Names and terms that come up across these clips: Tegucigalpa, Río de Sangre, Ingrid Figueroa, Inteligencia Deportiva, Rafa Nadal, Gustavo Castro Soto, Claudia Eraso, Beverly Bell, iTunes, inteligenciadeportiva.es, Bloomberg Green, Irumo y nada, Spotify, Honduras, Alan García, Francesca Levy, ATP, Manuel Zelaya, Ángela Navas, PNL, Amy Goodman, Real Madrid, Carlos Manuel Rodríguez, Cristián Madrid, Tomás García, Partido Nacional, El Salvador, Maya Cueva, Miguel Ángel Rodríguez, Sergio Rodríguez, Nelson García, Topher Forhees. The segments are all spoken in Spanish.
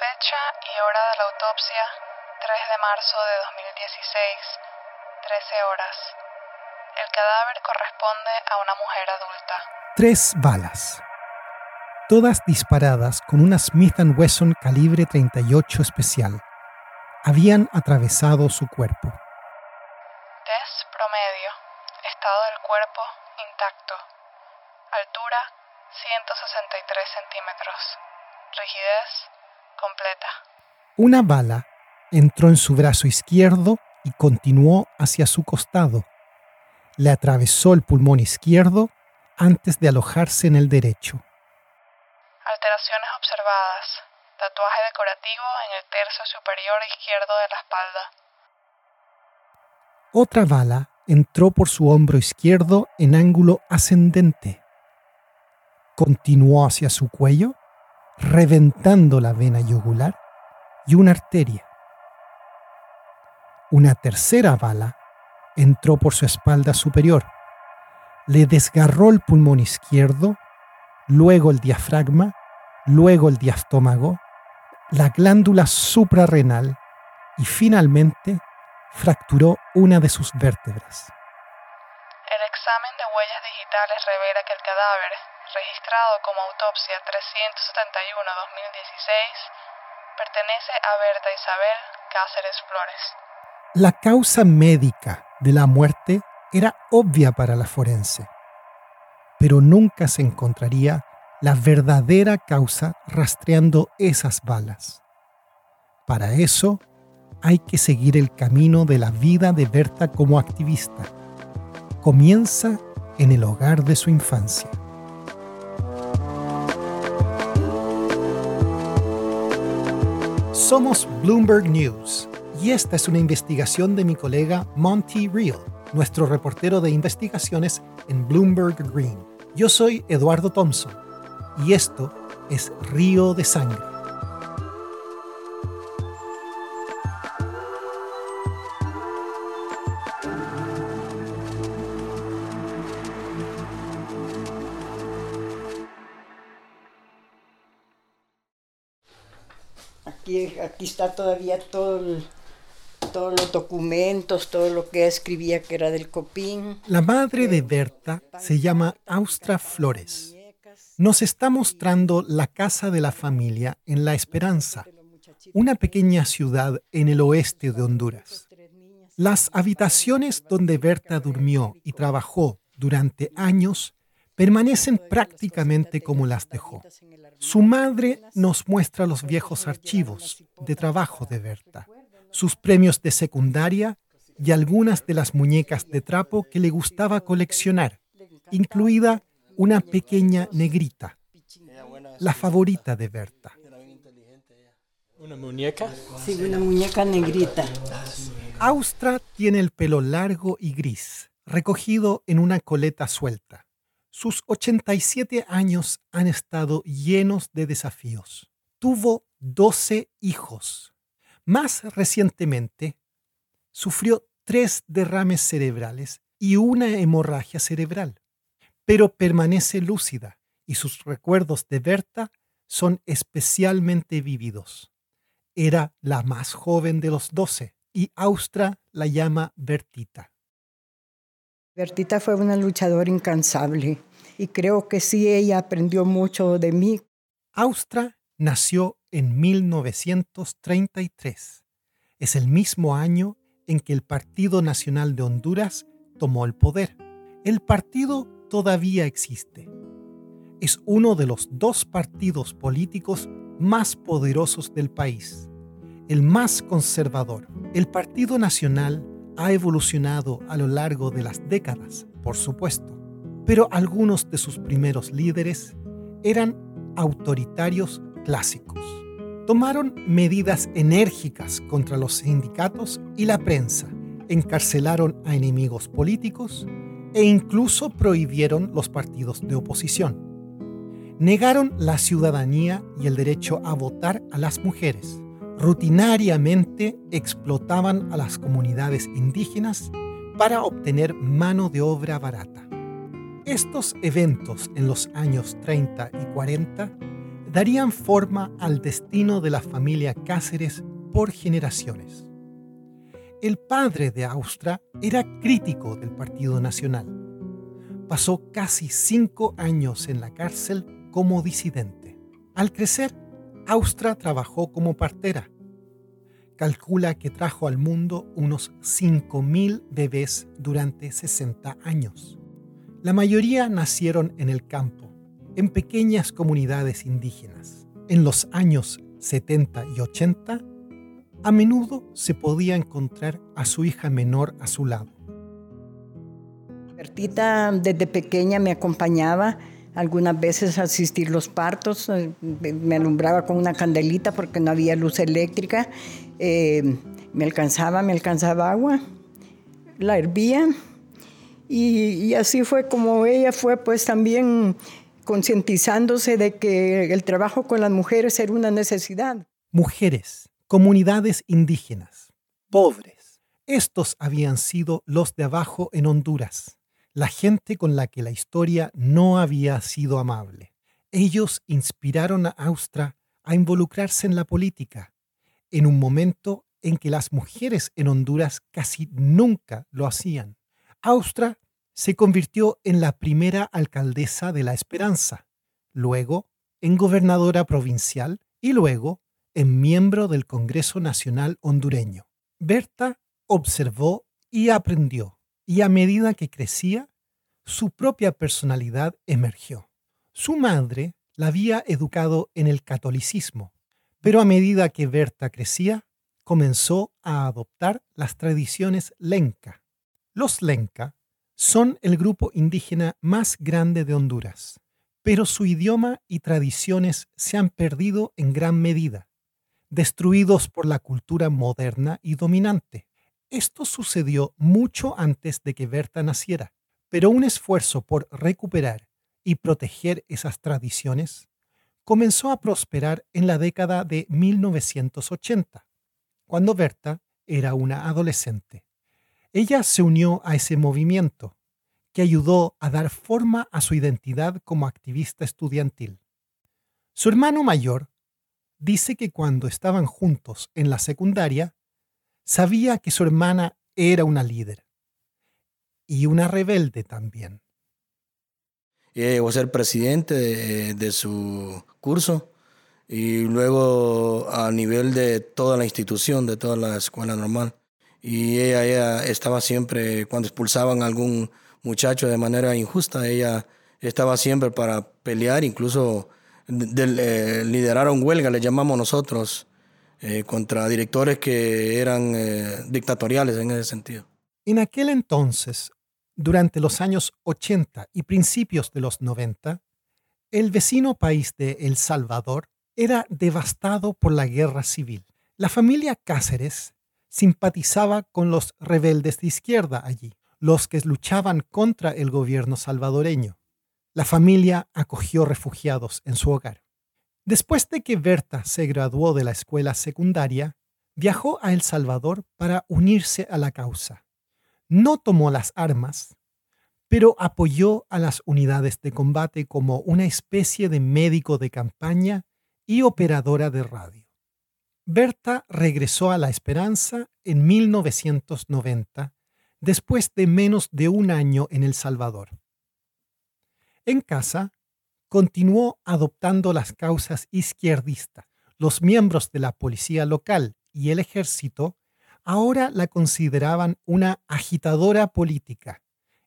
Fecha y hora de la autopsia, 3 de marzo de 2016, 13 horas. El cadáver corresponde a una mujer adulta. 3 balas. Todas disparadas con una Smith & Wesson calibre 38 especial. Habían atravesado su cuerpo. Test promedio. Estado del cuerpo intacto. Altura 163 centímetros. Rigidez completa. Una bala entró en su brazo izquierdo y continuó hacia su costado. Le atravesó el pulmón izquierdo antes de alojarse en el derecho. Alteraciones observadas. Tatuaje decorativo en el tercio superior izquierdo de la espalda. Otra bala entró por su hombro izquierdo en ángulo ascendente. Continuó hacia su cuello, reventando la vena yugular y una arteria. Una tercera bala entró por su espalda superior. Le desgarró el pulmón izquierdo, luego el diafragma, luego el diaftómago, la glándula suprarrenal y finalmente fracturó una de sus vértebras. El examen de huellas digitales revela que el cadáver, registrado como autopsia 371-2016, pertenece a Berta Isabel Cáceres Flores. La causa médica de la muerte era obvia para la forense, pero nunca se encontraría la verdadera causa rastreando esas balas. Para eso, hay que seguir el camino de la vida de Berta como activista. Comienza en el hogar de su infancia. Somos Bloomberg News y esta es una investigación de mi colega Monty Real, nuestro reportero de investigaciones en Bloomberg Green. Yo soy Eduardo Thompson y esto es Río de Sangre. Aquí está todavía todos los documentos, todo lo que escribía que era del COPIN. La madre de Berta se llama Austra Flores. Nos está mostrando la casa de la familia en La Esperanza, una pequeña ciudad en el oeste de Honduras. Las habitaciones donde Berta durmió y trabajó durante años permanecen prácticamente como las dejó. Su madre nos muestra los viejos archivos de trabajo de Berta, sus premios de secundaria y algunas de las muñecas de trapo que le gustaba coleccionar, incluida una pequeña negrita, la favorita de Berta. ¿Una muñeca? Sí, una muñeca negrita. Austra tiene el pelo largo y gris, recogido en una coleta suelta. Sus 87 años han estado llenos de desafíos. Tuvo 12 hijos. Más recientemente, sufrió 3 derrames cerebrales y una hemorragia cerebral. Pero permanece lúcida y sus recuerdos de Berta son especialmente vívidos. Era la más joven de los 12 y Austra la llama Bertita. Bertita fue una luchadora incansable y creo que sí, ella aprendió mucho de mí. Austra nació en 1933. Es el mismo año en que el Partido Nacional de Honduras tomó el poder. El partido todavía existe. Es uno de los 2 partidos políticos más poderosos del país. El más conservador, el Partido Nacional, ha evolucionado a lo largo de las décadas, por supuesto, pero algunos de sus primeros líderes eran autoritarios clásicos. Tomaron medidas enérgicas contra los sindicatos y la prensa, encarcelaron a enemigos políticos e incluso prohibieron los partidos de oposición. Negaron la ciudadanía y el derecho a votar a las mujeres. Rutinariamente explotaban a las comunidades indígenas para obtener mano de obra barata. Estos eventos en los años 30 y 40 darían forma al destino de la familia Cáceres por generaciones. El padre de Austria era crítico del Partido Nacional. Pasó casi 5 años en la cárcel como disidente. Al crecer, Austria trabajó como partera. Calcula que trajo al mundo unos 5.000 bebés durante 60 años. La mayoría nacieron en el campo, en pequeñas comunidades indígenas. En los años 70 y 80, a menudo se podía encontrar a su hija menor a su lado. Bertita desde pequeña me acompañaba, algunas veces a asistir los partos, me alumbraba con una candelita porque no había luz eléctrica, me alcanzaba agua, la hervía y así fue como ella fue pues también concientizándose de que el trabajo con las mujeres era una necesidad. Mujeres. Comunidades indígenas, pobres. Estos habían sido los de abajo en Honduras, la gente con la que la historia no había sido amable. Ellos inspiraron a Austria a involucrarse en la política, en un momento en que las mujeres en Honduras casi nunca lo hacían. Austria se convirtió en la primera alcaldesa de La Esperanza, luego en gobernadora provincial y luego en miembro del Congreso Nacional Hondureño. Berta observó y aprendió, y a medida que crecía, su propia personalidad emergió. Su madre la había educado en el catolicismo, pero a medida que Berta crecía, comenzó a adoptar las tradiciones lenca. Los lenca son el grupo indígena más grande de Honduras, pero su idioma y tradiciones se han perdido en gran medida, destruidos por la cultura moderna y dominante. Esto sucedió mucho antes de que Berta naciera, pero un esfuerzo por recuperar y proteger esas tradiciones comenzó a prosperar en la década de 1980, cuando Berta era una adolescente. Ella se unió a ese movimiento, que ayudó a dar forma a su identidad como activista estudiantil. Su hermano mayor dice que cuando estaban juntos en la secundaria, sabía que su hermana era una líder y una rebelde también. Ella llegó a ser presidente de su curso y luego a nivel de toda la institución, de toda la escuela normal. Y ella estaba siempre, cuando expulsaban a algún muchacho de manera injusta, ella estaba siempre para pelear, incluso lideraron huelga, le llamamos nosotros, contra directores que eran dictatoriales en ese sentido. En aquel entonces, durante los años 80 y principios de los 90, el vecino país de El Salvador era devastado por la guerra civil. La familia Cáceres simpatizaba con los rebeldes de izquierda allí, los que luchaban contra el gobierno salvadoreño. La familia acogió refugiados en su hogar. Después de que Berta se graduó de la escuela secundaria, viajó a El Salvador para unirse a la causa. No tomó las armas, pero apoyó a las unidades de combate como una especie de médico de campaña y operadora de radio. Berta regresó a La Esperanza en 1990, después de menos de un año en El Salvador. En casa, continuó adoptando las causas izquierdistas. Los miembros de la policía local y el ejército ahora la consideraban una agitadora política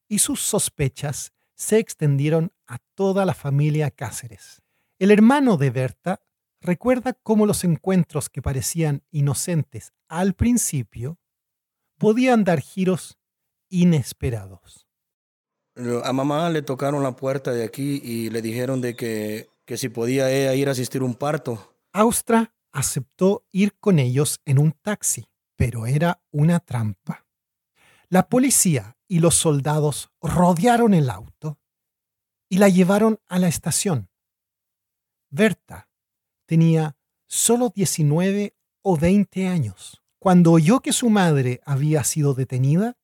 y sus sospechas se extendieron a toda la familia Cáceres. El hermano de Berta recuerda cómo los encuentros que parecían inocentes al principio podían dar giros inesperados. A mamá le tocaron la puerta de aquí y le dijeron de que si podía ella ir a asistir a un parto. Austria aceptó ir con ellos en un taxi, pero era una trampa. La policía y los soldados rodearon el auto y la llevaron a la estación. Berta tenía solo 19 o 20 años. Cuando oyó que su madre había sido detenida,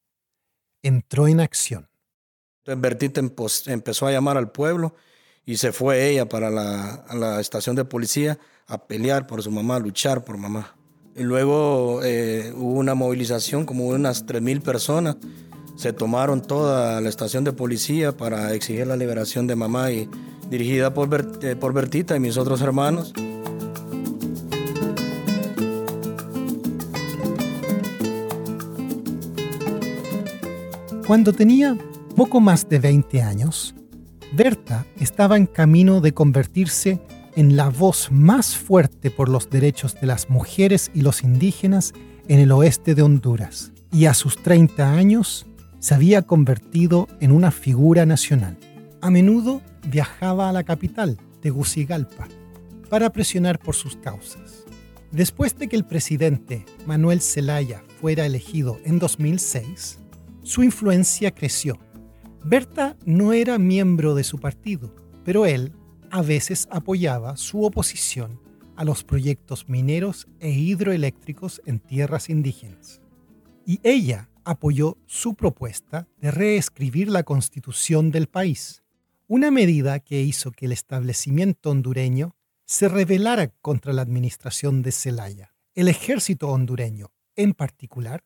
entró en acción. Bertita empezó a llamar al pueblo y se fue ella para la estación de policía a pelear por su mamá, a luchar por mamá. Y luego hubo una movilización, como unas 3,000 personas. Se tomaron toda la estación de policía para exigir la liberación de mamá, y dirigida por Bertita y mis otros hermanos. Cuando tenía poco más de 20 años, Berta estaba en camino de convertirse en la voz más fuerte por los derechos de las mujeres y los indígenas en el oeste de Honduras. Y a sus 30 años se había convertido en una figura nacional. A menudo viajaba a la capital, Tegucigalpa, para presionar por sus causas. Después de que el presidente Manuel Zelaya fuera elegido en 2006, su influencia creció. Berta no era miembro de su partido, pero él a veces apoyaba su oposición a los proyectos mineros e hidroeléctricos en tierras indígenas. Y ella apoyó su propuesta de reescribir la Constitución del país, una medida que hizo que el establecimiento hondureño se rebelara contra la administración de Zelaya. El ejército hondureño, en particular,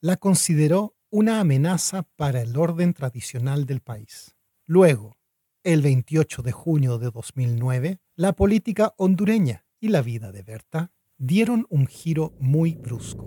la consideró una amenaza para el orden tradicional del país. Luego, el 28 de junio de 2009, la política hondureña y la vida de Berta dieron un giro muy brusco.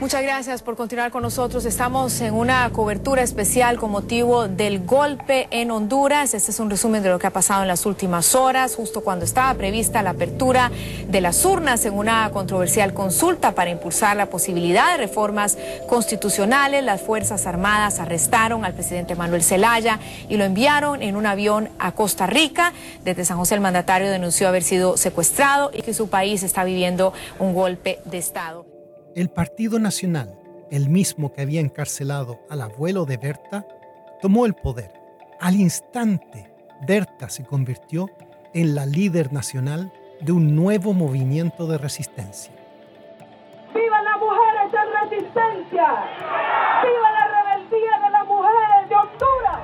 Muchas gracias por continuar con nosotros. Estamos en una cobertura especial con motivo del golpe en Honduras. Este es un resumen de lo que ha pasado en las últimas horas, justo cuando estaba prevista la apertura de las urnas en una controversial consulta para impulsar la posibilidad de reformas constitucionales. Las Fuerzas Armadas arrestaron al presidente Manuel Zelaya y lo enviaron en un avión a Costa Rica. Desde San José, el mandatario denunció haber sido secuestrado y que su país está viviendo un golpe de Estado. El Partido Nacional, el mismo que había encarcelado al abuelo de Berta, tomó el poder. Al instante, Berta se convirtió en la líder nacional de un nuevo movimiento de resistencia. ¡Viva las mujeres de resistencia! ¡Viva la rebeldía de las mujeres de Honduras!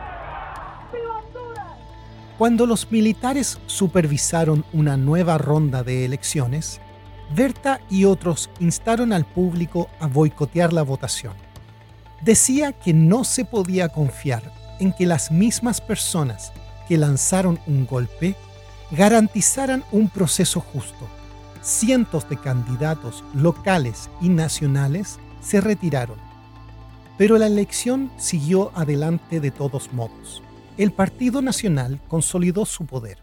¡Viva Honduras! Cuando los militares supervisaron una nueva ronda de elecciones, Berta y otros instaron al público a boicotear la votación. Decía que no se podía confiar en que las mismas personas que lanzaron un golpe garantizaran un proceso justo. Cientos de candidatos locales y nacionales se retiraron. Pero la elección siguió adelante de todos modos. El Partido Nacional consolidó su poder.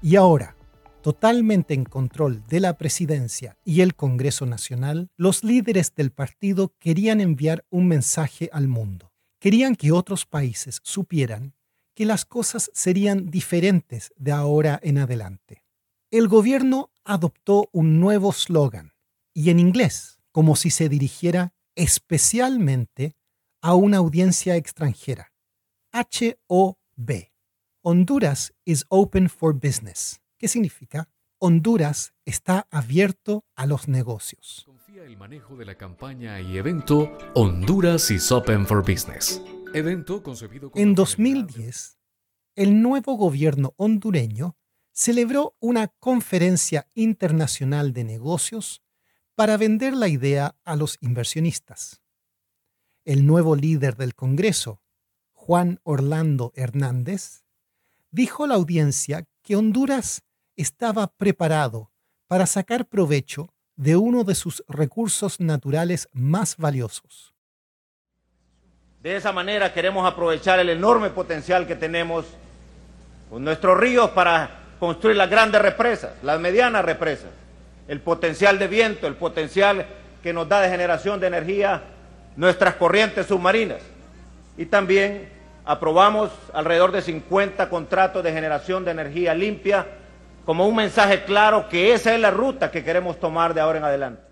Y ahora, totalmente en control de la presidencia y el Congreso Nacional, los líderes del partido querían enviar un mensaje al mundo. Querían que otros países supieran que las cosas serían diferentes de ahora en adelante. El gobierno adoptó un nuevo slogan, y en inglés, como si se dirigiera especialmente a una audiencia extranjera. H.O.B. Honduras is open for business. ¿Qué significa? Honduras está abierto a los negocios. Confía el manejo de la campaña y evento Honduras is Open for Business. Evento concebido con... En 2010, el nuevo gobierno hondureño celebró una conferencia internacional de negocios para vender la idea a los inversionistas. El nuevo líder del Congreso, Juan Orlando Hernández, dijo a la audiencia que Honduras estaba preparado para sacar provecho de uno de sus recursos naturales más valiosos. De esa manera queremos aprovechar el enorme potencial que tenemos con nuestros ríos para construir las grandes represas, las medianas represas, el potencial de viento, el potencial que nos da de generación de energía nuestras corrientes submarinas. Y también aprobamos alrededor de 50 contratos de generación de energía limpia, como un mensaje claro que esa es la ruta que queremos tomar de ahora en adelante.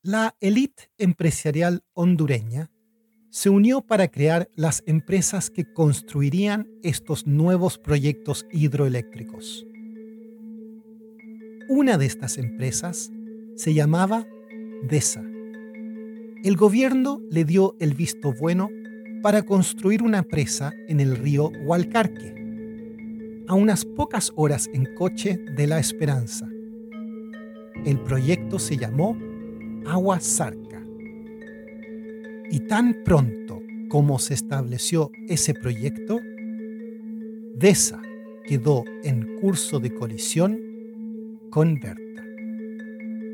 La élite empresarial hondureña se unió para crear las empresas que construirían estos nuevos proyectos hidroeléctricos. Una de estas empresas se llamaba DESA. El gobierno le dio el visto bueno para construir una presa en el río Hualcarque, a unas pocas horas en coche de La Esperanza. El proyecto se llamó Agua Zarca. Y tan pronto como se estableció ese proyecto, DESA quedó en curso de colisión con Berta.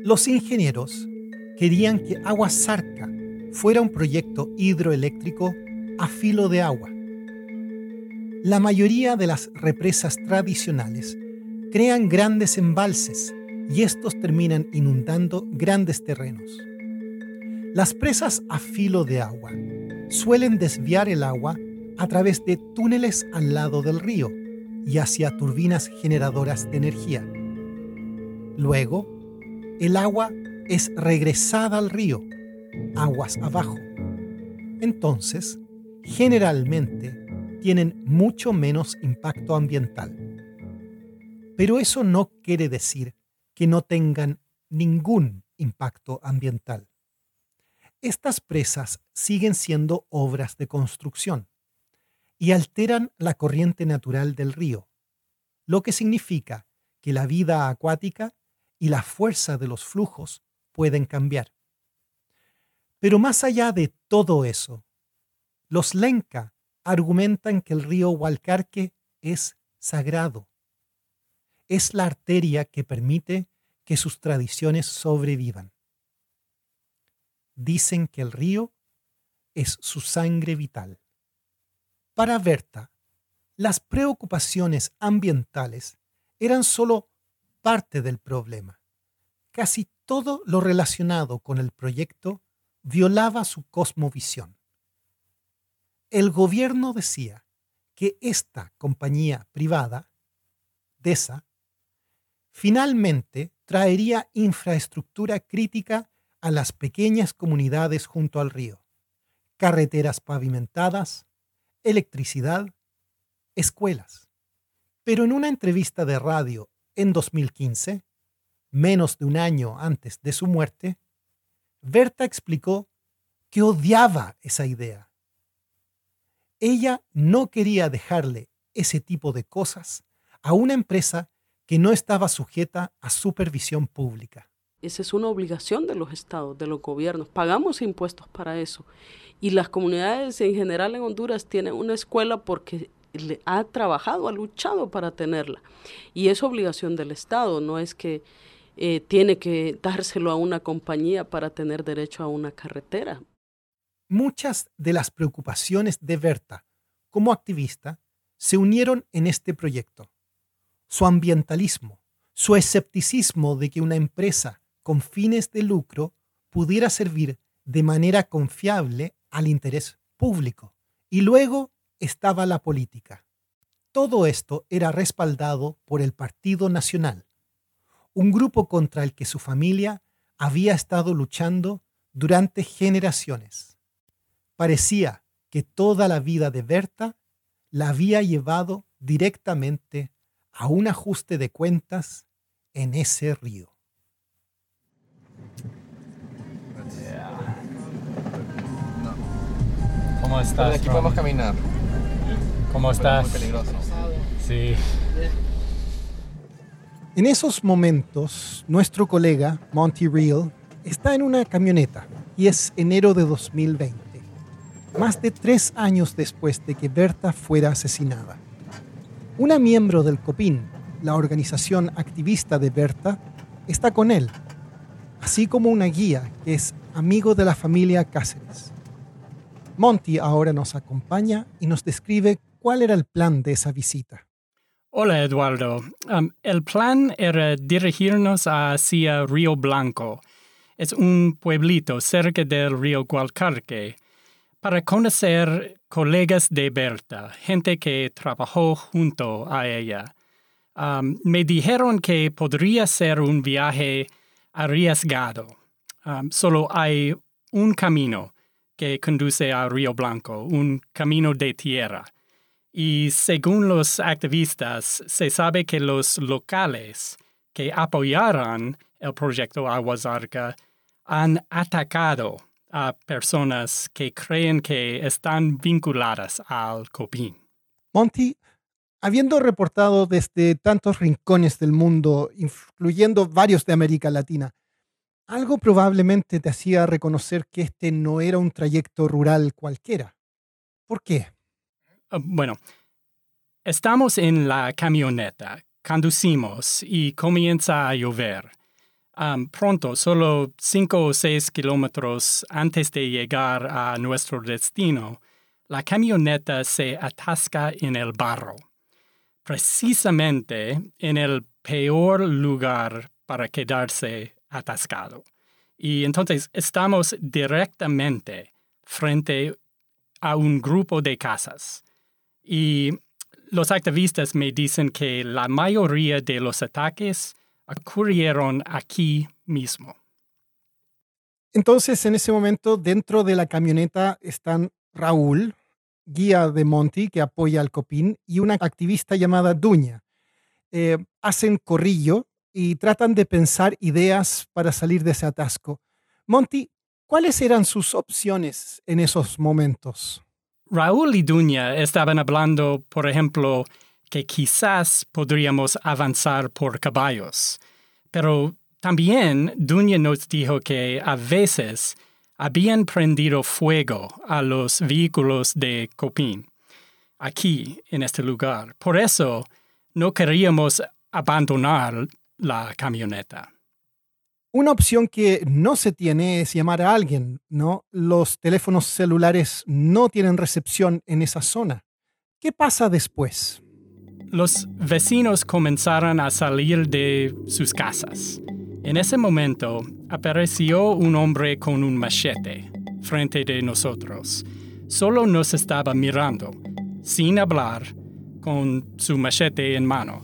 Los ingenieros querían que Agua Zarca fuera un proyecto hidroeléctrico a filo de agua. La mayoría de las represas tradicionales crean grandes embalses y estos terminan inundando grandes terrenos. Las presas a filo de agua suelen desviar el agua a través de túneles al lado del río y hacia turbinas generadoras de energía. Luego, el agua es regresada al río, aguas abajo. Entonces, generalmente, tienen mucho menos impacto ambiental. Pero eso no quiere decir que no tengan ningún impacto ambiental. Estas presas siguen siendo obras de construcción y alteran la corriente natural del río, lo que significa que la vida acuática y la fuerza de los flujos pueden cambiar. Pero más allá de todo eso, los Lenca argumentan que el río Hualcarque es sagrado. Es la arteria que permite que sus tradiciones sobrevivan. Dicen que el río es su sangre vital. Para Berta, las preocupaciones ambientales eran solo parte del problema. Casi todo lo relacionado con el proyecto violaba su cosmovisión. El gobierno decía que esta compañía privada, DESA, finalmente traería infraestructura crítica a las pequeñas comunidades junto al río, carreteras pavimentadas, electricidad, escuelas. Pero en una entrevista de radio en 2015, menos de un año antes de su muerte, Berta explicó que odiaba esa idea. Ella no quería dejarle ese tipo de cosas a una empresa que no estaba sujeta a supervisión pública. Esa es una obligación de los estados, de los gobiernos. Pagamos impuestos para eso. Y las comunidades en general en Honduras tienen una escuela porque ha trabajado, ha luchado para tenerla. Y es obligación del estado, no es que tiene que dárselo a una compañía para tener derecho a una carretera. Muchas de las preocupaciones de Berta como activista se unieron en este proyecto. Su ambientalismo, su escepticismo de que una empresa con fines de lucro pudiera servir de manera confiable al interés público. Y luego estaba la política. Todo esto era respaldado por el Partido Nacional, un grupo contra el que su familia había estado luchando durante generaciones. Parecía que toda la vida de Berta la había llevado directamente a un ajuste de cuentas en ese río. Yeah. No. ¿Cómo estás? Pues aquí podemos caminar. ¿Cómo estás? Muy peligroso. Sí. En esos momentos, nuestro colega, Monty Real, está en una camioneta y es enero de 2020, más de 3 años después de que Berta fuera asesinada. Una miembro del COPIN, la organización activista de Berta, está con él, así como una guía que es amigo de la familia Cáceres. Monty ahora nos acompaña y nos describe cuál era el plan de esa visita. Hola Eduardo, el plan era dirigirnos hacia Río Blanco. Es un pueblito cerca del río Hualcarque, para conocer colegas de Berta, gente que trabajó junto a ella. Me dijeron que podría ser un viaje arriesgado. Solo hay un camino que conduce a Río Blanco, un camino de tierra. Y según los activistas, se sabe que los locales que apoyaron el proyecto Agua Zarca han atacado a personas que creen que están vinculadas al COPIN. Monty, habiendo reportado desde tantos rincones del mundo, incluyendo varios de América Latina, algo probablemente te hacía reconocer que este no era un trayecto rural cualquiera. ¿Por qué? Bueno, estamos en la camioneta, conducimos y comienza a llover. Pronto, solo 5 o 6 kilómetros antes de llegar a nuestro destino, la camioneta se atasca en el barro, precisamente en el peor lugar para quedarse atascado. Y entonces estamos directamente frente a un grupo de casas. Y los activistas me dicen que la mayoría de los ataques ocurrieron aquí mismo. Entonces, en ese momento, dentro de la camioneta están Raúl, guía de Monty, que apoya al COPIN, y una activista llamada Duña. Hacen corrillo y tratan de pensar ideas para salir de ese atasco. Monty, ¿cuáles eran sus opciones en esos momentos? Raúl y Duña estaban hablando, por ejemplo, que quizás podríamos avanzar por caballos. Pero también Duña nos dijo que a veces habían prendido fuego a los vehículos de COPIN, aquí, en este lugar. Por eso no queríamos abandonar la camioneta. Una opción que no se tiene es llamar a alguien, ¿no? Los teléfonos celulares no tienen recepción en esa zona. ¿Qué pasa después? Los vecinos comenzaron a salir de sus casas. En ese momento, apareció un hombre con un machete frente de nosotros. Solo nos estaba mirando, sin hablar, con su machete en mano.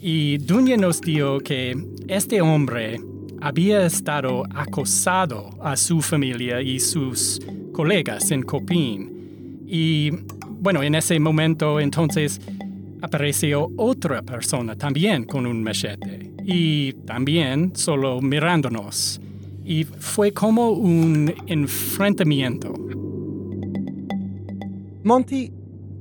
Y Duña nos dijo que este hombre había estado acosado a su familia y sus colegas en COPIN. Y, bueno, en ese momento, entonces, apareció otra persona también con un machete y también solo mirándonos. Y fue como un enfrentamiento. Monty,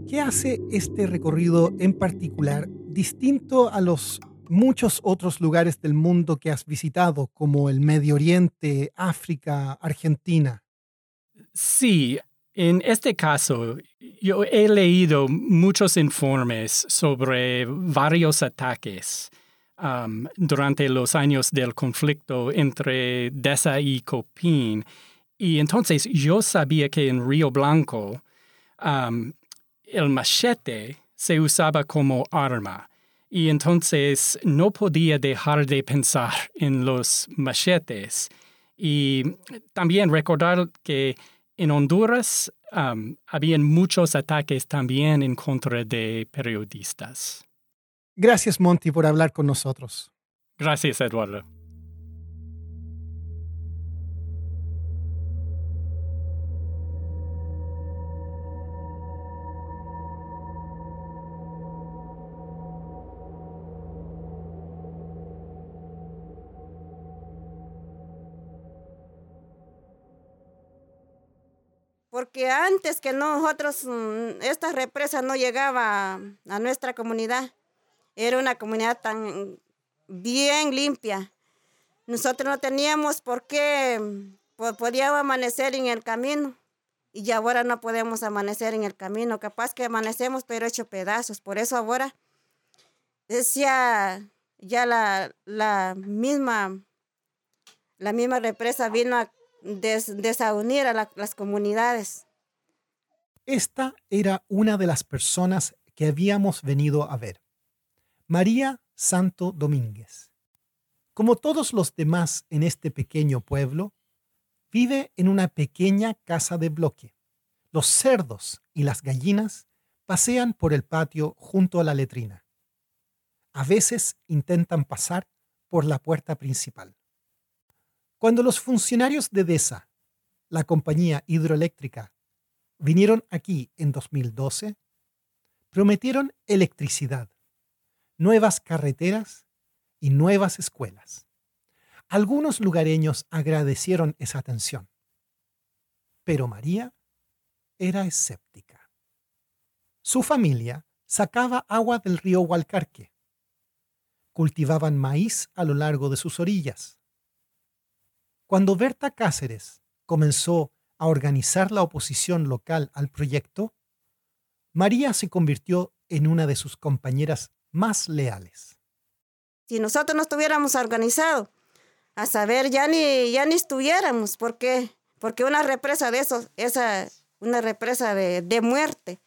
¿qué hace este recorrido en particular distinto a los muchos otros lugares del mundo que has visitado, como el Medio Oriente, África, Argentina? Sí. En este caso, yo he leído muchos informes sobre varios ataques durante los años del conflicto entre DESA y COPIN. Y entonces yo sabía que en Río Blanco el machete se usaba como arma. Y entonces no podía dejar de pensar en los machetes. Y también recordar que en Honduras habían muchos ataques también en contra de periodistas. Gracias, Monty, por hablar con nosotros. Gracias, Eduardo. Porque antes que nosotros, esta represa no llegaba a nuestra comunidad. Era una comunidad tan bien limpia. Nosotros no teníamos por qué, podíamos amanecer en el camino. Y ahora no podemos amanecer en el camino. Capaz que amanecemos, pero hecho pedazos. Por eso ahora, decía ya la misma represa vino a desaunir a las comunidades. Esta era una de las personas que habíamos venido a ver. María Santo Domínguez. Como todos los demás en este pequeño pueblo, vive en una pequeña casa de bloque. Los cerdos y las gallinas pasean por el patio junto a la letrina. A veces intentan pasar por la puerta principal. Cuando los funcionarios de DESA, la compañía hidroeléctrica, vinieron aquí en 2012, prometieron electricidad, nuevas carreteras y nuevas escuelas. Algunos lugareños agradecieron esa atención. Pero María era escéptica. Su familia sacaba agua del río Hualcarque. Cultivaban maíz a lo largo de sus orillas. Cuando Berta Cáceres comenzó a organizar la oposición local al proyecto, María se convirtió en una de sus compañeras más leales. Si nosotros no estuviéramos organizados, a saber, ya ni estuviéramos. ¿Por qué? Porque una represa de esos es una represa de muerte.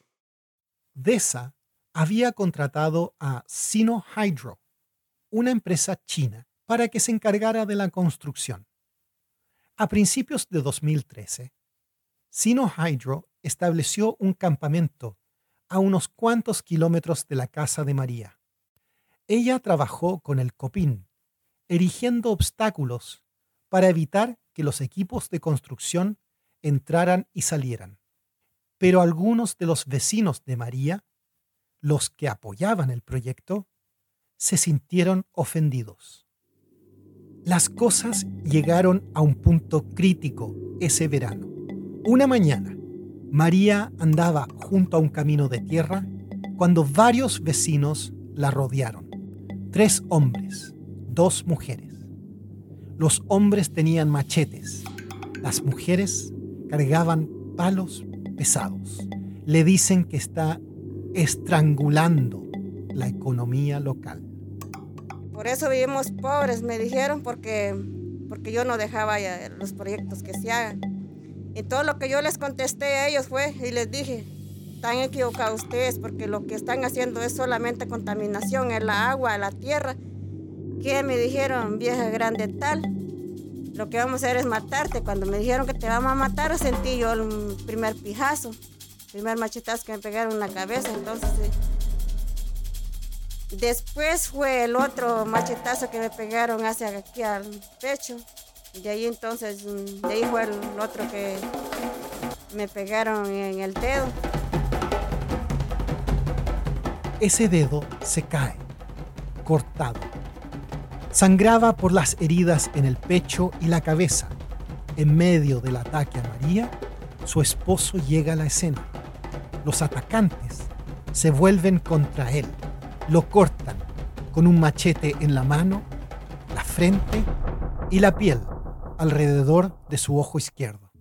DESA había contratado a Sino Hydro, una empresa china, para que se encargara de la construcción. A principios de 2013, Sino Hydro estableció un campamento a unos cuantos kilómetros de la casa de María. Ella trabajó con el COPIN, erigiendo obstáculos para evitar que los equipos de construcción entraran y salieran. Pero algunos de los vecinos de María, los que apoyaban el proyecto, se sintieron ofendidos. Las cosas llegaron a un punto crítico ese verano. Una mañana, María andaba junto a un camino de tierra cuando varios vecinos la rodearon. 3 hombres, 2 mujeres. Los hombres tenían machetes. Las mujeres cargaban palos pesados. Le dicen que está estrangulando la economía local. Por eso vivimos pobres, me dijeron, porque yo no dejaba los proyectos que se hagan. Y todo lo que yo les contesté a ellos fue, y les dije, están equivocados ustedes, porque lo que están haciendo es solamente contaminación, es la agua, la tierra. ¿Qué me dijeron, vieja grande tal? Lo que vamos a hacer es matarte. Cuando me dijeron que te vamos a matar, sentí yo el primer pijazo, el primer machetazo que me pegaron en la cabeza. Entonces, después fue el otro machetazo que me pegaron hacia aquí al pecho. De ahí fue el otro que me pegaron en el dedo. Ese dedo se cae, cortado. Sangraba por las heridas en el pecho y la cabeza. En medio del ataque a María, su esposo llega a la escena. Los atacantes se vuelven contra él. Lo cortan con un machete en la mano, la frente y la piel alrededor de su ojo izquierdo.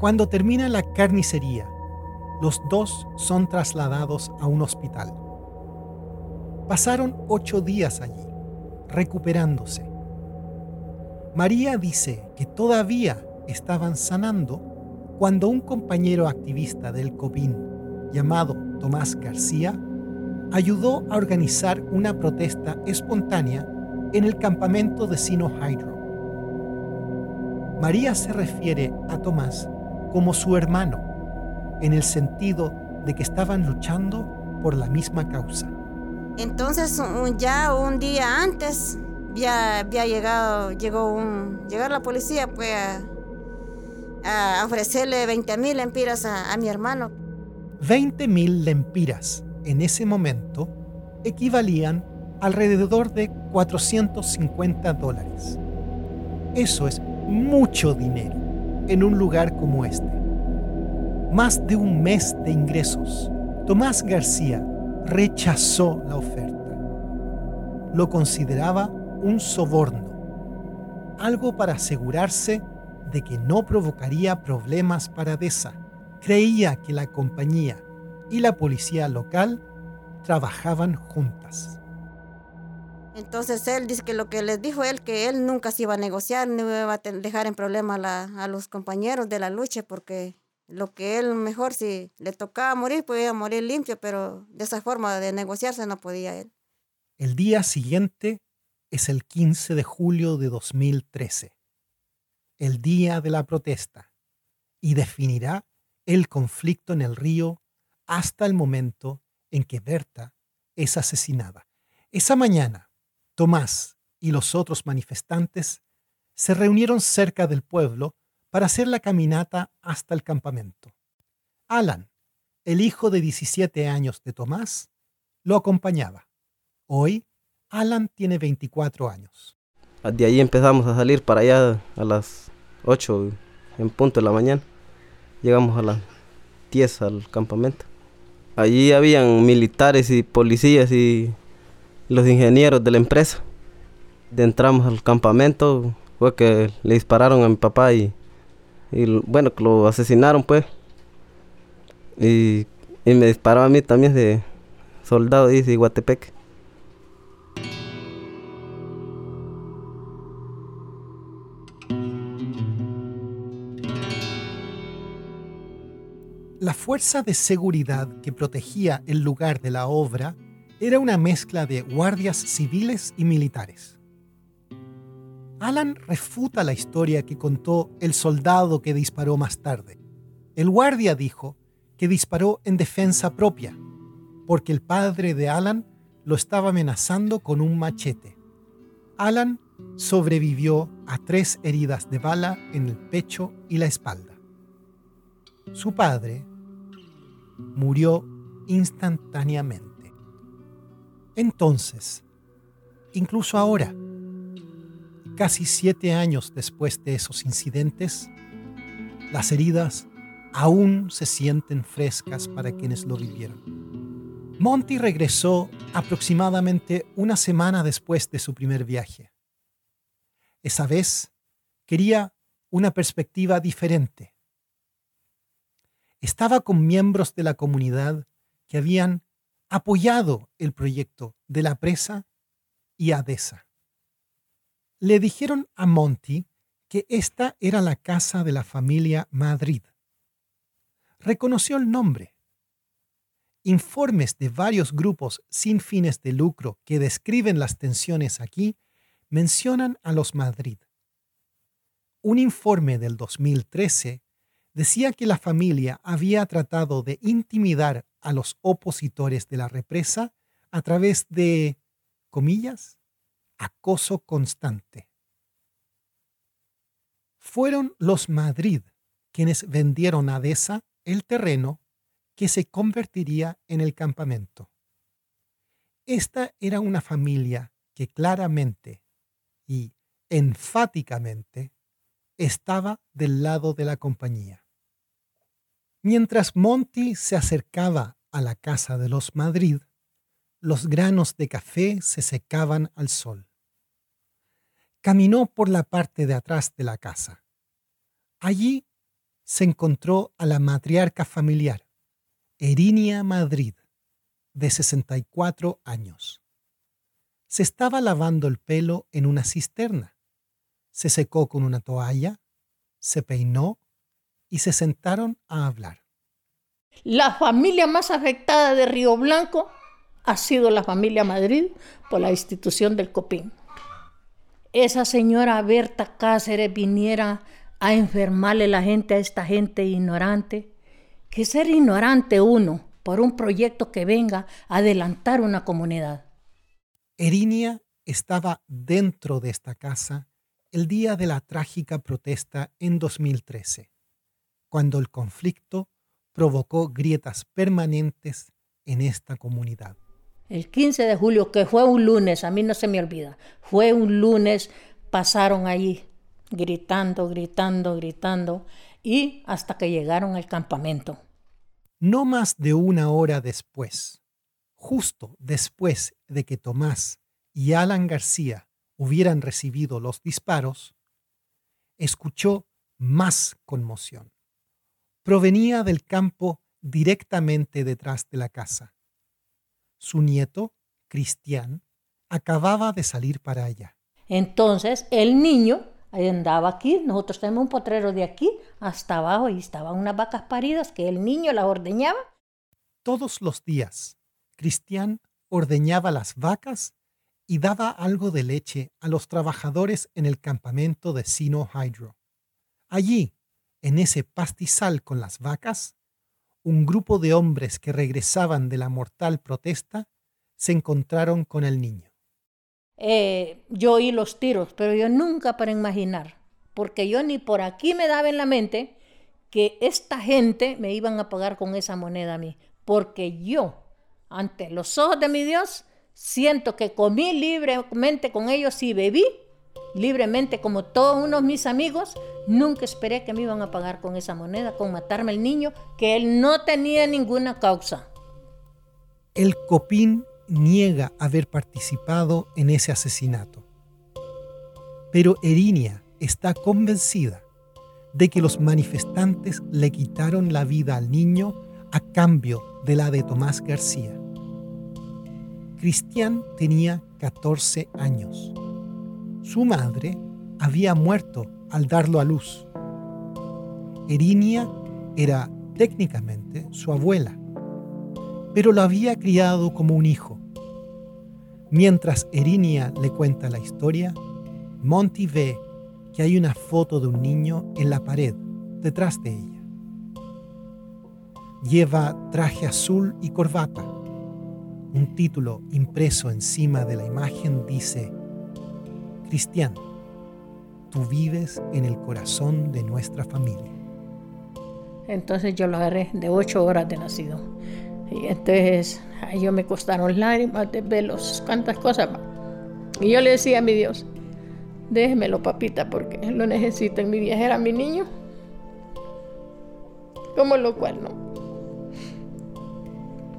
Cuando termina la carnicería, los 2 son trasladados a un hospital. Pasaron 8 días allí, recuperándose. María dice que todavía estaban sanando cuando un compañero activista del COPIN, llamado Tomás García, ayudó a organizar una protesta espontánea en el campamento de Sino Hydro. María se refiere a Tomás como su hermano, en el sentido de que estaban luchando por la misma causa. Entonces, ya un día antes, ya había llegó la policía, pues, a ofrecerle 20,000 lempiras a mi hermano. 20,000 lempiras en ese momento equivalían alrededor de $450. Eso es mucho dinero en un lugar como este. Más de un mes de ingresos. Tomás García rechazó la oferta. Lo consideraba un soborno, algo para asegurarse de que no provocaría problemas para DESA. Creía que la compañía y la policía local trabajaban juntas. Entonces él dice que lo que les dijo él, que él nunca se iba a negociar, no iba a dejar en problemas a los compañeros de la lucha, porque lo que él mejor, si le tocaba morir, pues iba a morir limpio, pero de esa forma de negociarse no podía él. El día siguiente es el 15 de julio de 2013. El día de la protesta, y definirá el conflicto en el río hasta el momento en que Berta es asesinada. Esa mañana, Tomás y los otros manifestantes se reunieron cerca del pueblo para hacer la caminata hasta el campamento. Alan, el hijo de 17 años de Tomás, lo acompañaba. Hoy Alan tiene 24 años. De ahí empezamos a salir para allá a las 8 en punto de la mañana. Llegamos a las 10 al campamento. Allí habían militares y policías y los ingenieros de la empresa. Entramos al campamento, fue que le dispararon a mi papá y bueno, lo asesinaron pues. Y me disparó a mí también de soldado de Iguatepec. La fuerza de seguridad que protegía el lugar de la obra era una mezcla de guardias civiles y militares. Alan refuta la historia que contó el soldado que disparó más tarde. El guardia dijo que disparó en defensa propia, porque el padre de Alan lo estaba amenazando con un machete. Alan sobrevivió a 3 heridas de bala en el pecho y la espalda. Su padre murió instantáneamente. Entonces, incluso ahora, casi 7 años después de esos incidentes, las heridas aún se sienten frescas para quienes lo vivieron. Monty regresó aproximadamente una semana después de su primer viaje. Esa vez quería una perspectiva diferente. Estaba con miembros de la comunidad que habían apoyado el proyecto de la presa y a DESA. Le dijeron a Monty que esta era la casa de la familia Madrid. Reconoció el nombre. Informes de varios grupos sin fines de lucro que describen las tensiones aquí mencionan a los Madrid. Un informe del 2013 decía que la familia había tratado de intimidar a los opositores de la represa a través de, comillas, acoso constante. Fueron los Madrid quienes vendieron a DESA el terreno que se convertiría en el campamento. Esta era una familia que claramente y enfáticamente estaba del lado de la compañía. Mientras Monty se acercaba a la casa de los Madrid, los granos de café se secaban al sol. Caminó por la parte de atrás de la casa. Allí se encontró a la matriarca familiar, Hirenia Madrid, de 64 años. Se estaba lavando el pelo en una cisterna. Se secó con una toalla, se peinó y se sentaron a hablar. La familia más afectada de Río Blanco ha sido la familia Madrid por la institución del COPIN. Esa señora Berta Cáceres viniera a enfermarle la gente a esta gente ignorante. Que ser ignorante uno por un proyecto que venga a adelantar una comunidad. Hirenia estaba dentro de esta casa el día de la trágica protesta en 2013. Cuando el conflicto provocó grietas permanentes en esta comunidad. El 15 de julio, que fue un lunes, a mí no se me olvida, fue un lunes, pasaron allí gritando, y hasta que llegaron al campamento. No más de una hora después, justo después de que Tomás y Alan García hubieran recibido los disparos, escuchó más conmoción. Provenía del campo directamente detrás de la casa. Su nieto, Cristián, acababa de salir para allá. Entonces el niño andaba aquí, nosotros tenemos un potrero de aquí hasta abajo y estaban unas vacas paridas que el niño las ordeñaba. Todos los días, Cristián ordeñaba las vacas y daba algo de leche a los trabajadores en el campamento de Sino Hydro. Allí, en ese pastizal con las vacas, un grupo de hombres que regresaban de la mortal protesta se encontraron con el niño. Yo oí los tiros, pero yo nunca para imaginar, porque yo ni por aquí me daba en la mente que esta gente me iban a pagar con esa moneda a mí, porque yo, ante los ojos de mi Dios, siento que comí libremente con ellos y bebí libremente como todos unos mis amigos. Nunca esperé que me iban a pagar con esa moneda, con matarme el niño, que él no tenía ninguna causa. El COPIN niega haber participado en ese asesinato. Pero Hirenia está convencida de que los manifestantes le quitaron la vida al niño a cambio de la de Tomás García. Cristián tenía 14 años. Su madre había muerto al darlo a luz. Hirenia era técnicamente su abuela, pero lo había criado como un hijo. Mientras Hirenia le cuenta la historia, Monty ve que hay una foto de un niño en la pared detrás de ella. Lleva traje azul y corbata. Un título impreso encima de la imagen dice: Cristián, tú vives en el corazón de nuestra familia. Entonces yo lo agarré, de 8 horas de nacido. Y entonces ahí yo me costaron lágrimas de velos, cuantas cosas. Y yo le decía a mi Dios: déjemelo, papita, porque lo necesito en mi viaje. Era mi niño, como lo cual no.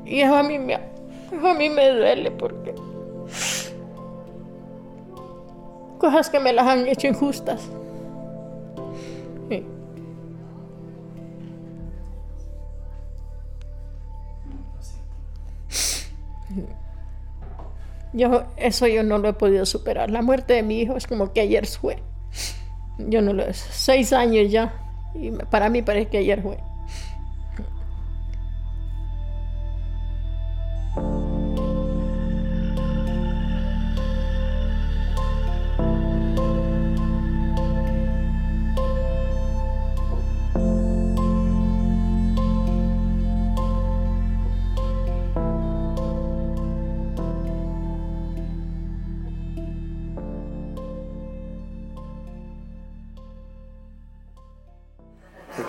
Y eso a mí me duele, porque cosas que me las han hecho injustas. Sí. Eso yo no lo he podido superar. La muerte de mi hijo es como que ayer fue. 6 años ya, y para mí parece que ayer fue.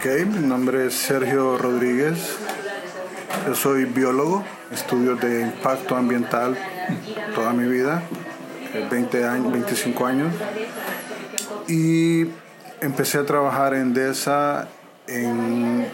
Mi nombre es Sergio Rodríguez, yo soy biólogo, estudio de impacto ambiental toda mi vida, 20 años, 25 años, y empecé a trabajar en DESA en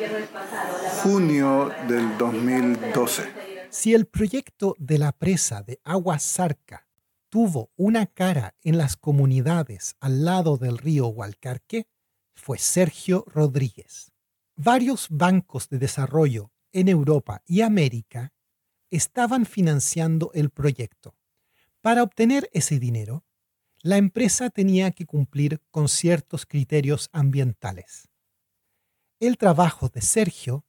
junio del 2012. Si el proyecto de la presa de Agua Zarca tuvo una cara en las comunidades al lado del río Hualcarque, fue Sergio Rodríguez. Varios bancos de desarrollo en Europa y América estaban financiando el proyecto. Para obtener ese dinero, la empresa tenía que cumplir con ciertos criterios ambientales. El trabajo de Sergio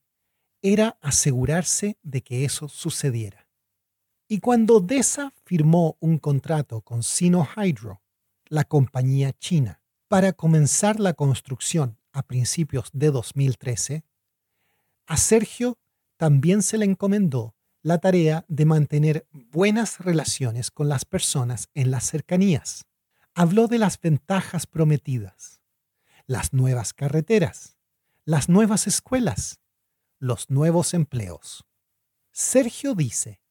era asegurarse de que eso sucediera. Y cuando DESA firmó un contrato con Sino Hydro, la compañía china, para comenzar la construcción a principios de 2013, a Sergio también se le encomendó la tarea de mantener buenas relaciones con las personas en las cercanías. Habló de las ventajas prometidas, las nuevas carreteras, las nuevas escuelas, los nuevos empleos. Sergio dice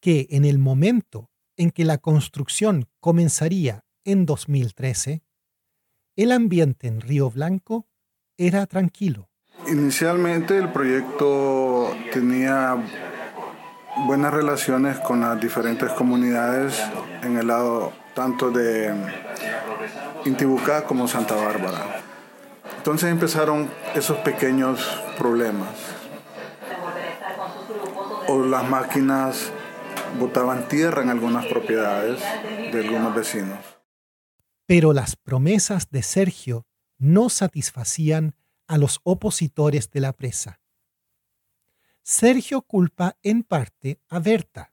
que en el momento en que la construcción comenzaría en 2013, el ambiente en Río Blanco era tranquilo. Inicialmente el proyecto tenía buenas relaciones con las diferentes comunidades en el lado tanto de Intibucá como Santa Bárbara. Entonces empezaron esos pequeños problemas. O las máquinas botaban tierra en algunas propiedades de algunos vecinos. Pero las promesas de Sergio no satisfacían a los opositores de la presa. Sergio culpa en parte a Berta.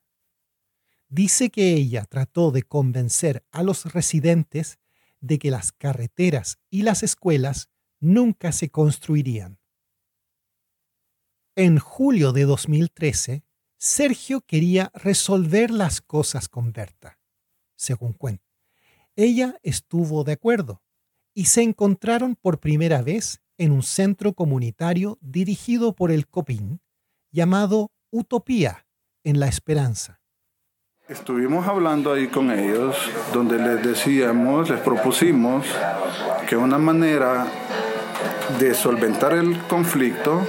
Dice que ella trató de convencer a los residentes de que las carreteras y las escuelas nunca se construirían. En julio de 2013, Sergio quería resolver las cosas con Berta, según cuenta. Ella estuvo de acuerdo y se encontraron por primera vez en un centro comunitario dirigido por el COPIN llamado Utopía en La Esperanza. Estuvimos hablando ahí con ellos, donde les decíamos, les propusimos que una manera de solventar el conflicto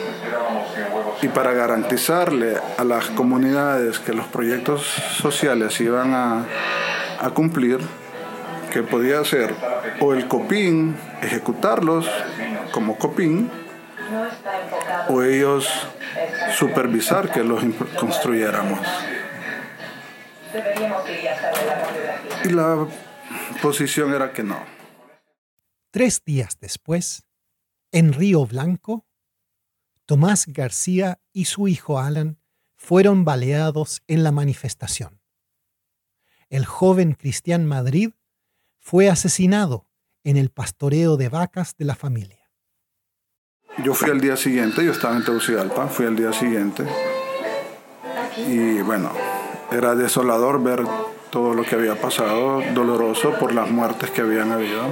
y para garantizarle a las comunidades que los proyectos sociales iban a cumplir, que podía ser o el COPIN, ejecutarlos como COPIN, o ellos supervisar que los construyéramos. Y la posición era que no. 3 días después, en Río Blanco, Tomás García y su hijo Alan fueron baleados en la manifestación. El joven Cristián Madrid fue asesinado en el pastoreo de vacas de la familia. Yo fui al día siguiente, yo estaba en Tegucigalpa, fui al día siguiente. Y bueno, era desolador ver todo lo que había pasado, doloroso por las muertes que habían habido,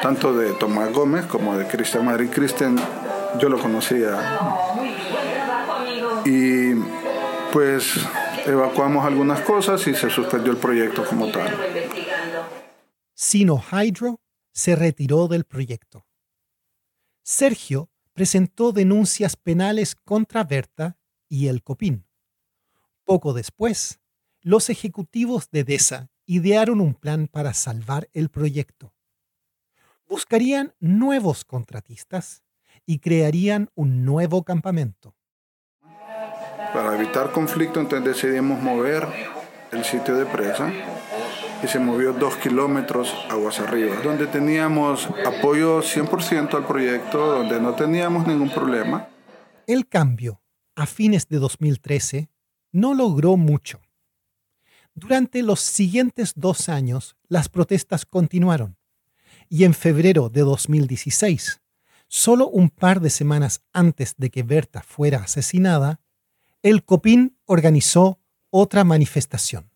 tanto de Tomás Gómez como de Cristian Madrid. Cristian, yo lo conocía. Y pues evacuamos algunas cosas y se suspendió el proyecto como tal. Sino Hydro se retiró del proyecto. Sergio presentó denuncias penales contra Berta y el COPIN. Poco después, los ejecutivos de DESA idearon un plan para salvar el proyecto. Buscarían nuevos contratistas y crearían un nuevo campamento. Para evitar conflicto, entonces decidimos mover el sitio de presa y se movió 2 kilómetros aguas arriba, donde teníamos apoyo 100% al proyecto, donde no teníamos ningún problema. El cambio, a fines de 2013, no logró mucho. Durante los siguientes 2 años, las protestas continuaron. Y en febrero de 2016, solo un par de semanas antes de que Berta fuera asesinada, el COPIN organizó otra manifestación.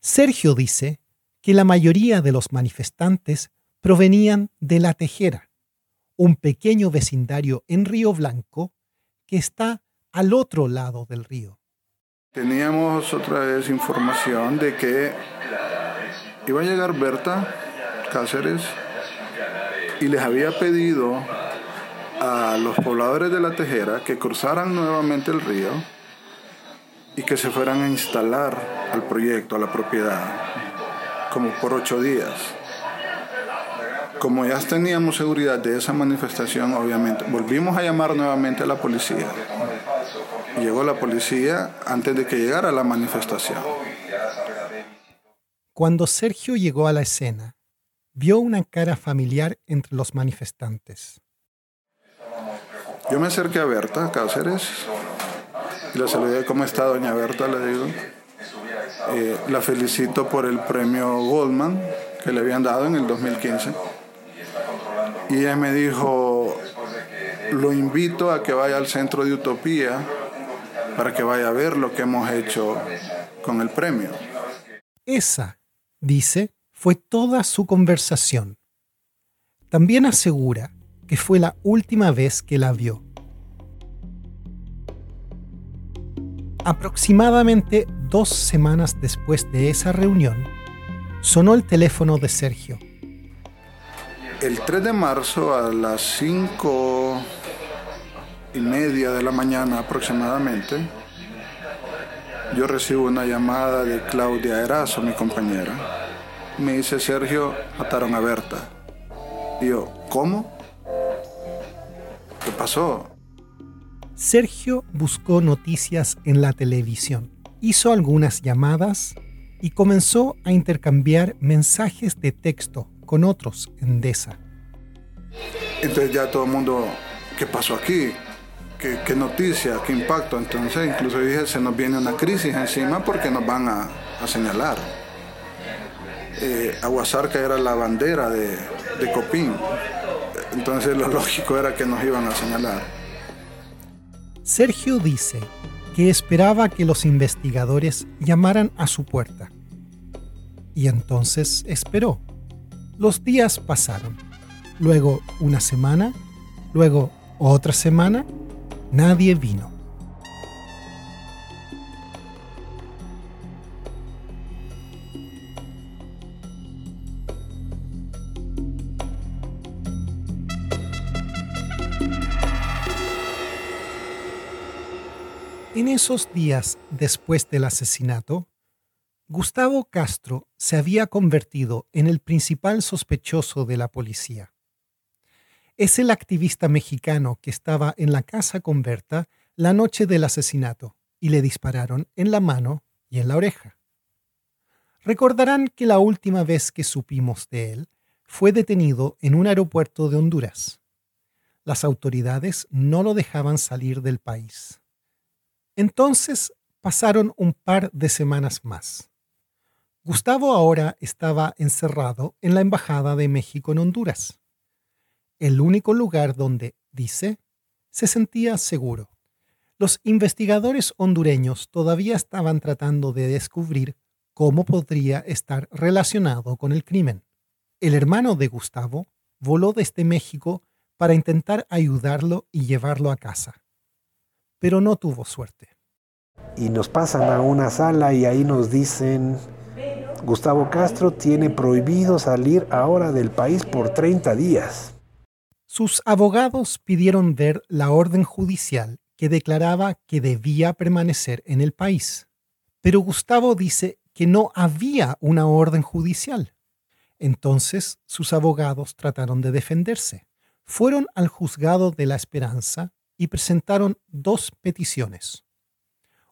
Sergio dice que la mayoría de los manifestantes provenían de La Tejera, un pequeño vecindario en Río Blanco que está al otro lado del río. Teníamos otra vez información de que iba a llegar Berta Cáceres y les había pedido a los pobladores de La Tejera que cruzaran nuevamente el río y que se fueran a instalar al proyecto, a la propiedad, como por 8 días. Como ya teníamos seguridad de esa manifestación, obviamente, volvimos a llamar nuevamente a la policía. Llegó la policía antes de que llegara la manifestación. Cuando Sergio llegó a la escena, vio una cara familiar entre los manifestantes. Yo me acerqué a Berta Cáceres y la saludé. ¿Cómo está, doña Berta? Le digo. La felicito por el premio Goldman que le habían dado en el 2015. Y ella me dijo, lo invito a que vaya al Centro de Utopía para que vaya a ver lo que hemos hecho con el premio. Esa, dice, fue toda su conversación. También asegura que fue la última vez que la vio. Aproximadamente 2 semanas después de esa reunión, sonó el teléfono de Sergio. El 3 de marzo a las 5:30 de la mañana aproximadamente, yo recibo una llamada de Claudia Eraso, mi compañera. Me dice, Sergio, mataron a Berta. Y yo, ¿cómo? ¿Qué pasó? Sergio buscó noticias en la televisión, hizo algunas llamadas y comenzó a intercambiar mensajes de texto con otros en DESA. Entonces ya todo el mundo, ¿qué pasó aquí? ¿Qué noticia? ¿Qué impacto? Entonces incluso dije, se nos viene una crisis encima porque nos van a señalar. Agua Zarca era la bandera de COPIN. Entonces lo lógico era que nos iban a señalar. Sergio dice que esperaba que los investigadores llamaran a su puerta. Y entonces esperó. Los días pasaron, luego una semana, luego otra semana, nadie vino. En esos días después del asesinato, Gustavo Castro se había convertido en el principal sospechoso de la policía. Es el activista mexicano que estaba en la casa con Berta la noche del asesinato y le dispararon en la mano y en la oreja. Recordarán que la última vez que supimos de él fue detenido en un aeropuerto de Honduras. Las autoridades no lo dejaban salir del país. Entonces pasaron un par de semanas más. Gustavo ahora estaba encerrado en la Embajada de México en Honduras, el único lugar donde, dice, se sentía seguro. Los investigadores hondureños todavía estaban tratando de descubrir cómo podría estar relacionado con el crimen. El hermano de Gustavo voló desde México para intentar ayudarlo y llevarlo a casa, pero no tuvo suerte. Y nos pasan a una sala y ahí nos dicen: Gustavo Castro tiene prohibido salir ahora del país por 30 días. Sus abogados pidieron ver la orden judicial que declaraba que debía permanecer en el país. Pero Gustavo dice que no había una orden judicial. Entonces sus abogados trataron de defenderse. Fueron al juzgado de La Esperanza y presentaron dos peticiones.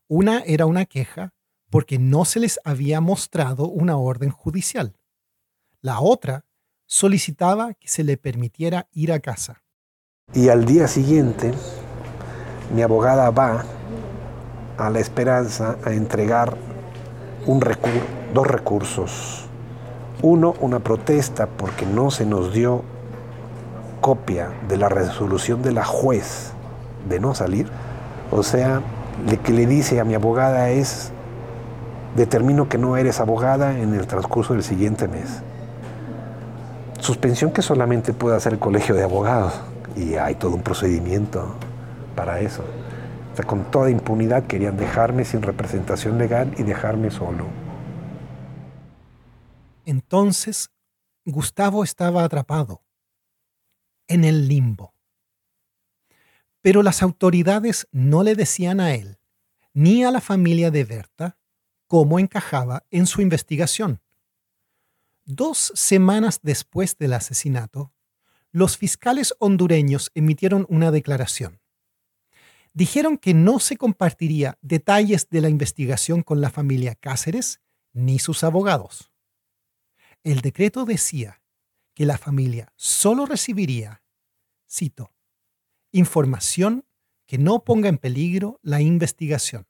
Una era una queja porque no se les había mostrado una orden judicial. La otra solicitaba que se le permitiera ir a casa. Y al día siguiente, mi abogada va a La Esperanza a entregar dos recursos. Uno, una protesta porque no se nos dio copia de la resolución de la juez de no salir. O sea, lo que le dice a mi abogada es: determino que no eres abogada en el transcurso del siguiente mes. Suspensión que solamente puede hacer el colegio de abogados, y hay todo un procedimiento para eso. O sea, con toda impunidad querían dejarme sin representación legal y dejarme solo. Entonces, Gustavo estaba atrapado en el limbo. Pero las autoridades no le decían a él, ni a la familia de Berta, cómo encajaba en su investigación. 2 semanas después del asesinato, los fiscales hondureños emitieron una declaración. Dijeron que no se compartiría detalles de la investigación con la familia Cáceres ni sus abogados. El decreto decía que la familia solo recibiría, cito, información que no ponga en peligro la investigación.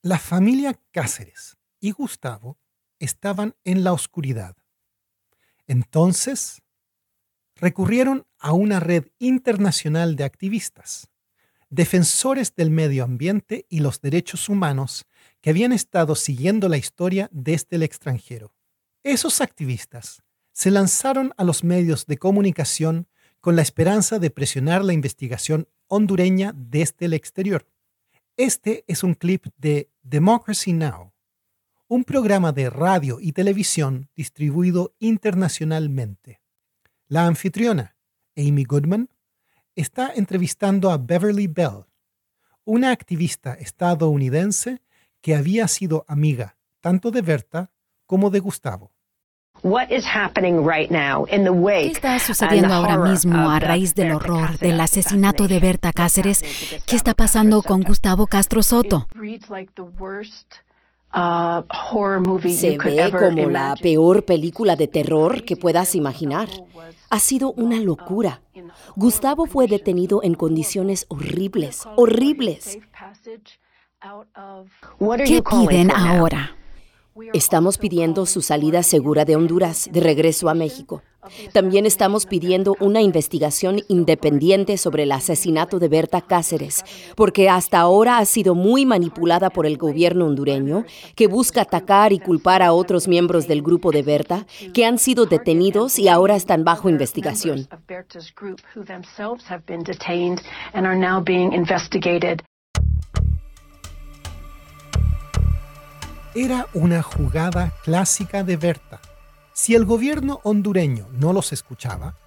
La familia Cáceres y Gustavo estaban en la oscuridad. Entonces, recurrieron a una red internacional de activistas, defensores del medio ambiente y los derechos humanos que habían estado siguiendo la historia desde el extranjero. Esos activistas se lanzaron a los medios de comunicación con la esperanza de presionar la investigación hondureña desde el exterior. Este es un clip de Democracy Now!, un programa de radio y televisión distribuido internacionalmente. La anfitriona, Amy Goodman, está entrevistando a Beverly Bell, una activista estadounidense que había sido amiga tanto de Berta como de Gustavo. ¿Qué está sucediendo ahora mismo a raíz del horror del asesinato de Berta Cáceres? ¿Qué está pasando con Gustavo Castro Soto? Se ve como la peor película de terror que puedas imaginar. Ha sido una locura. Gustavo fue detenido en condiciones horribles, horribles. ¿Qué piden ahora? Estamos pidiendo su salida segura de Honduras, de regreso a México. También estamos pidiendo una investigación independiente sobre el asesinato de Berta Cáceres, porque hasta ahora ha sido muy manipulada por el gobierno hondureño, que busca atacar y culpar a otros miembros del grupo de Berta, que han sido detenidos y ahora están bajo investigación. Era una jugada clásica de Berta. Si el gobierno hondureño no los escuchaba,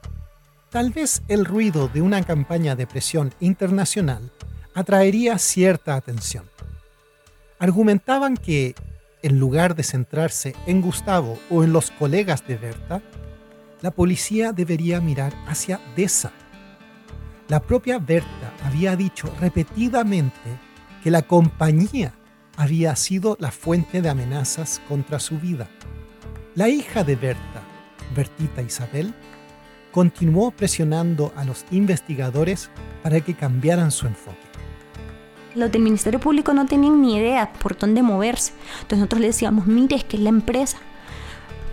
tal vez el ruido de una campaña de presión internacional atraería cierta atención. Argumentaban que, en lugar de centrarse en Gustavo o en los colegas de Berta, la policía debería mirar hacia DESA. La propia Berta había dicho repetidamente que la compañía había sido la fuente de amenazas contra su vida. La hija de Berta, Bertita Isabel, continuó presionando a los investigadores para que cambiaran su enfoque. Los del Ministerio Público no tenían ni idea por dónde moverse. Entonces nosotros le decíamos, mire, es que es la empresa.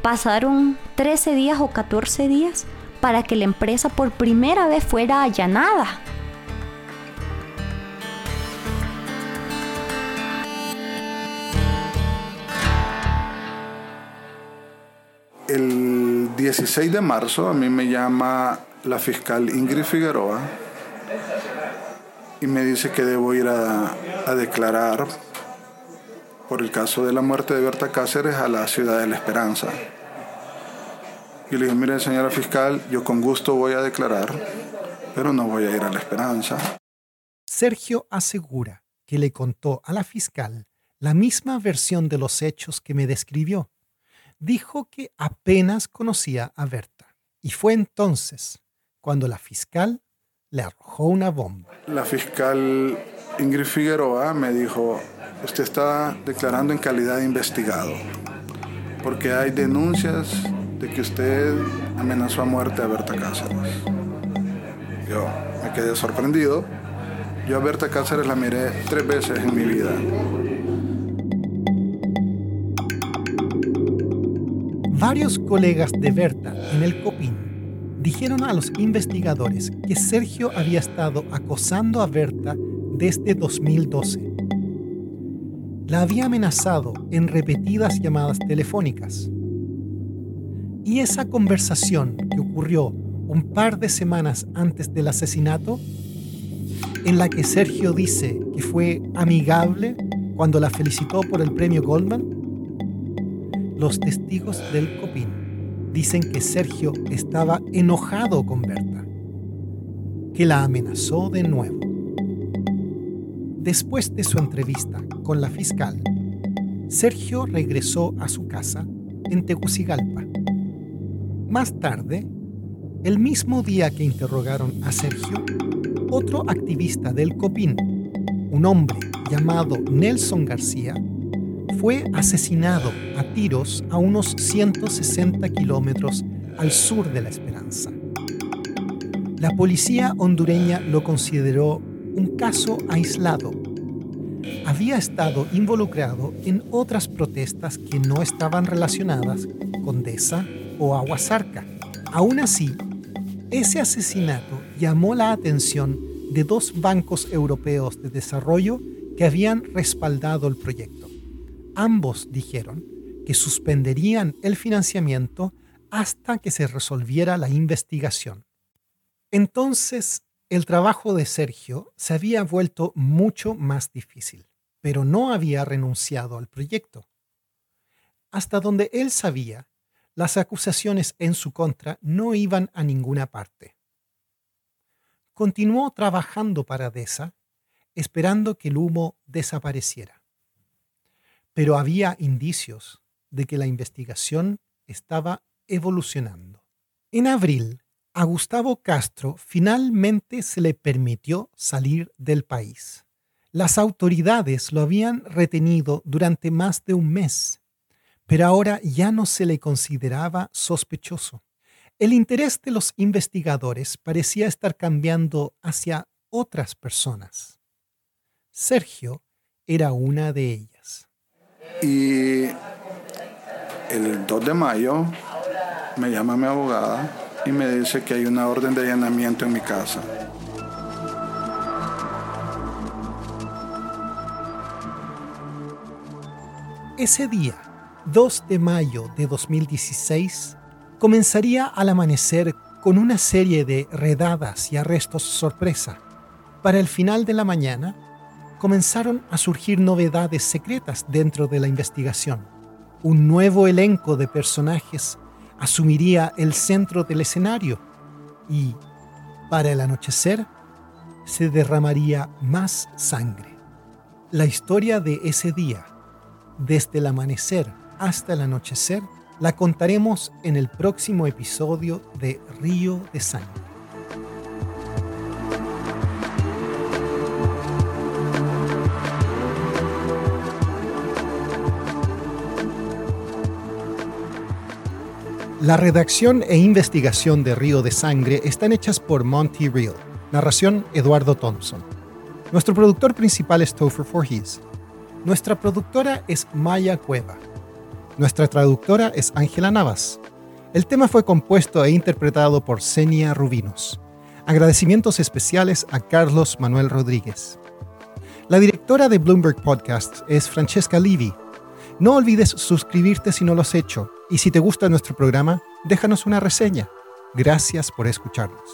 Pasaron 13 días o 14 días para que la empresa por primera vez fuera allanada. El 16 de marzo a mí me llama la fiscal Ingrid Figueroa y me dice que debo ir a declarar por el caso de la muerte de Berta Cáceres a la ciudad de La Esperanza. Y le dije, mire señora fiscal, yo con gusto voy a declarar, pero no voy a ir a La Esperanza. Sergio asegura que le contó a la fiscal la misma versión de los hechos que me describió. Dijo que apenas conocía a Berta. Y fue entonces cuando la fiscal le arrojó una bomba. La fiscal Ingrid Figueroa me dijo, usted está declarando en calidad de investigado, porque hay denuncias de que usted amenazó a muerte a Berta Cáceres. Yo me quedé sorprendido. Yo a Berta Cáceres la miré 3 veces en mi vida. Varios colegas de Berta en el COPIN dijeron a los investigadores que Sergio había estado acosando a Berta desde 2012. La había amenazado en repetidas llamadas telefónicas. Y esa conversación que ocurrió un par de semanas antes del asesinato, en la que Sergio dice que fue amigable cuando la felicitó por el premio Goldman, los testigos del COPIN dicen que Sergio estaba enojado con Berta, que la amenazó de nuevo. Después de su entrevista con la fiscal, Sergio regresó a su casa en Tegucigalpa. Más tarde, el mismo día que interrogaron a Sergio, otro activista del COPIN, un hombre llamado Nelson García, fue asesinado a tiros a unos 160 kilómetros al sur de La Esperanza. La policía hondureña lo consideró un caso aislado. Había estado involucrado en otras protestas que no estaban relacionadas con DESA o Agua Zarca. Aún así, ese asesinato llamó la atención de 2 bancos europeos de desarrollo que habían respaldado el proyecto. Ambos dijeron que suspenderían el financiamiento hasta que se resolviera la investigación. Entonces, el trabajo de Sergio se había vuelto mucho más difícil, pero no había renunciado al proyecto. Hasta donde él sabía, las acusaciones en su contra no iban a ninguna parte. Continuó trabajando para DESA, esperando que el humo desapareciera. Pero había indicios de que la investigación estaba evolucionando. En abril, a Gustavo Castro finalmente se le permitió salir del país. Las autoridades lo habían retenido durante más de 1 mes, pero ahora ya no se le consideraba sospechoso. El interés de los investigadores parecía estar cambiando hacia otras personas. Sergio era una de ellas. Y el 2 de mayo me llama mi abogada y me dice que hay una orden de allanamiento en mi casa. Ese día, 2 de mayo de 2016, comenzaría al amanecer con una serie de redadas y arrestos sorpresa. Para el final de la mañana, comenzaron a surgir novedades secretas dentro de la investigación. Un nuevo elenco de personajes asumiría el centro del escenario y, para el anochecer, se derramaría más sangre. La historia de ese día, desde el amanecer hasta el anochecer, la contaremos en el próximo episodio de Río de Sangre. La redacción e investigación de Río de Sangre están hechas por Monty Real. Narración, Eduardo Thompson. Nuestro productor principal es Topher Forhees. Nuestra productora es Maya Cueva. Nuestra traductora es Ángela Navas. El tema fue compuesto e interpretado por Xenia Rubinos. Agradecimientos especiales a Carlos Manuel Rodríguez. La directora de Bloomberg Podcasts es Francesca Levy. No olvides suscribirte si no lo has hecho. Y si te gusta nuestro programa, déjanos una reseña. Gracias por escucharnos.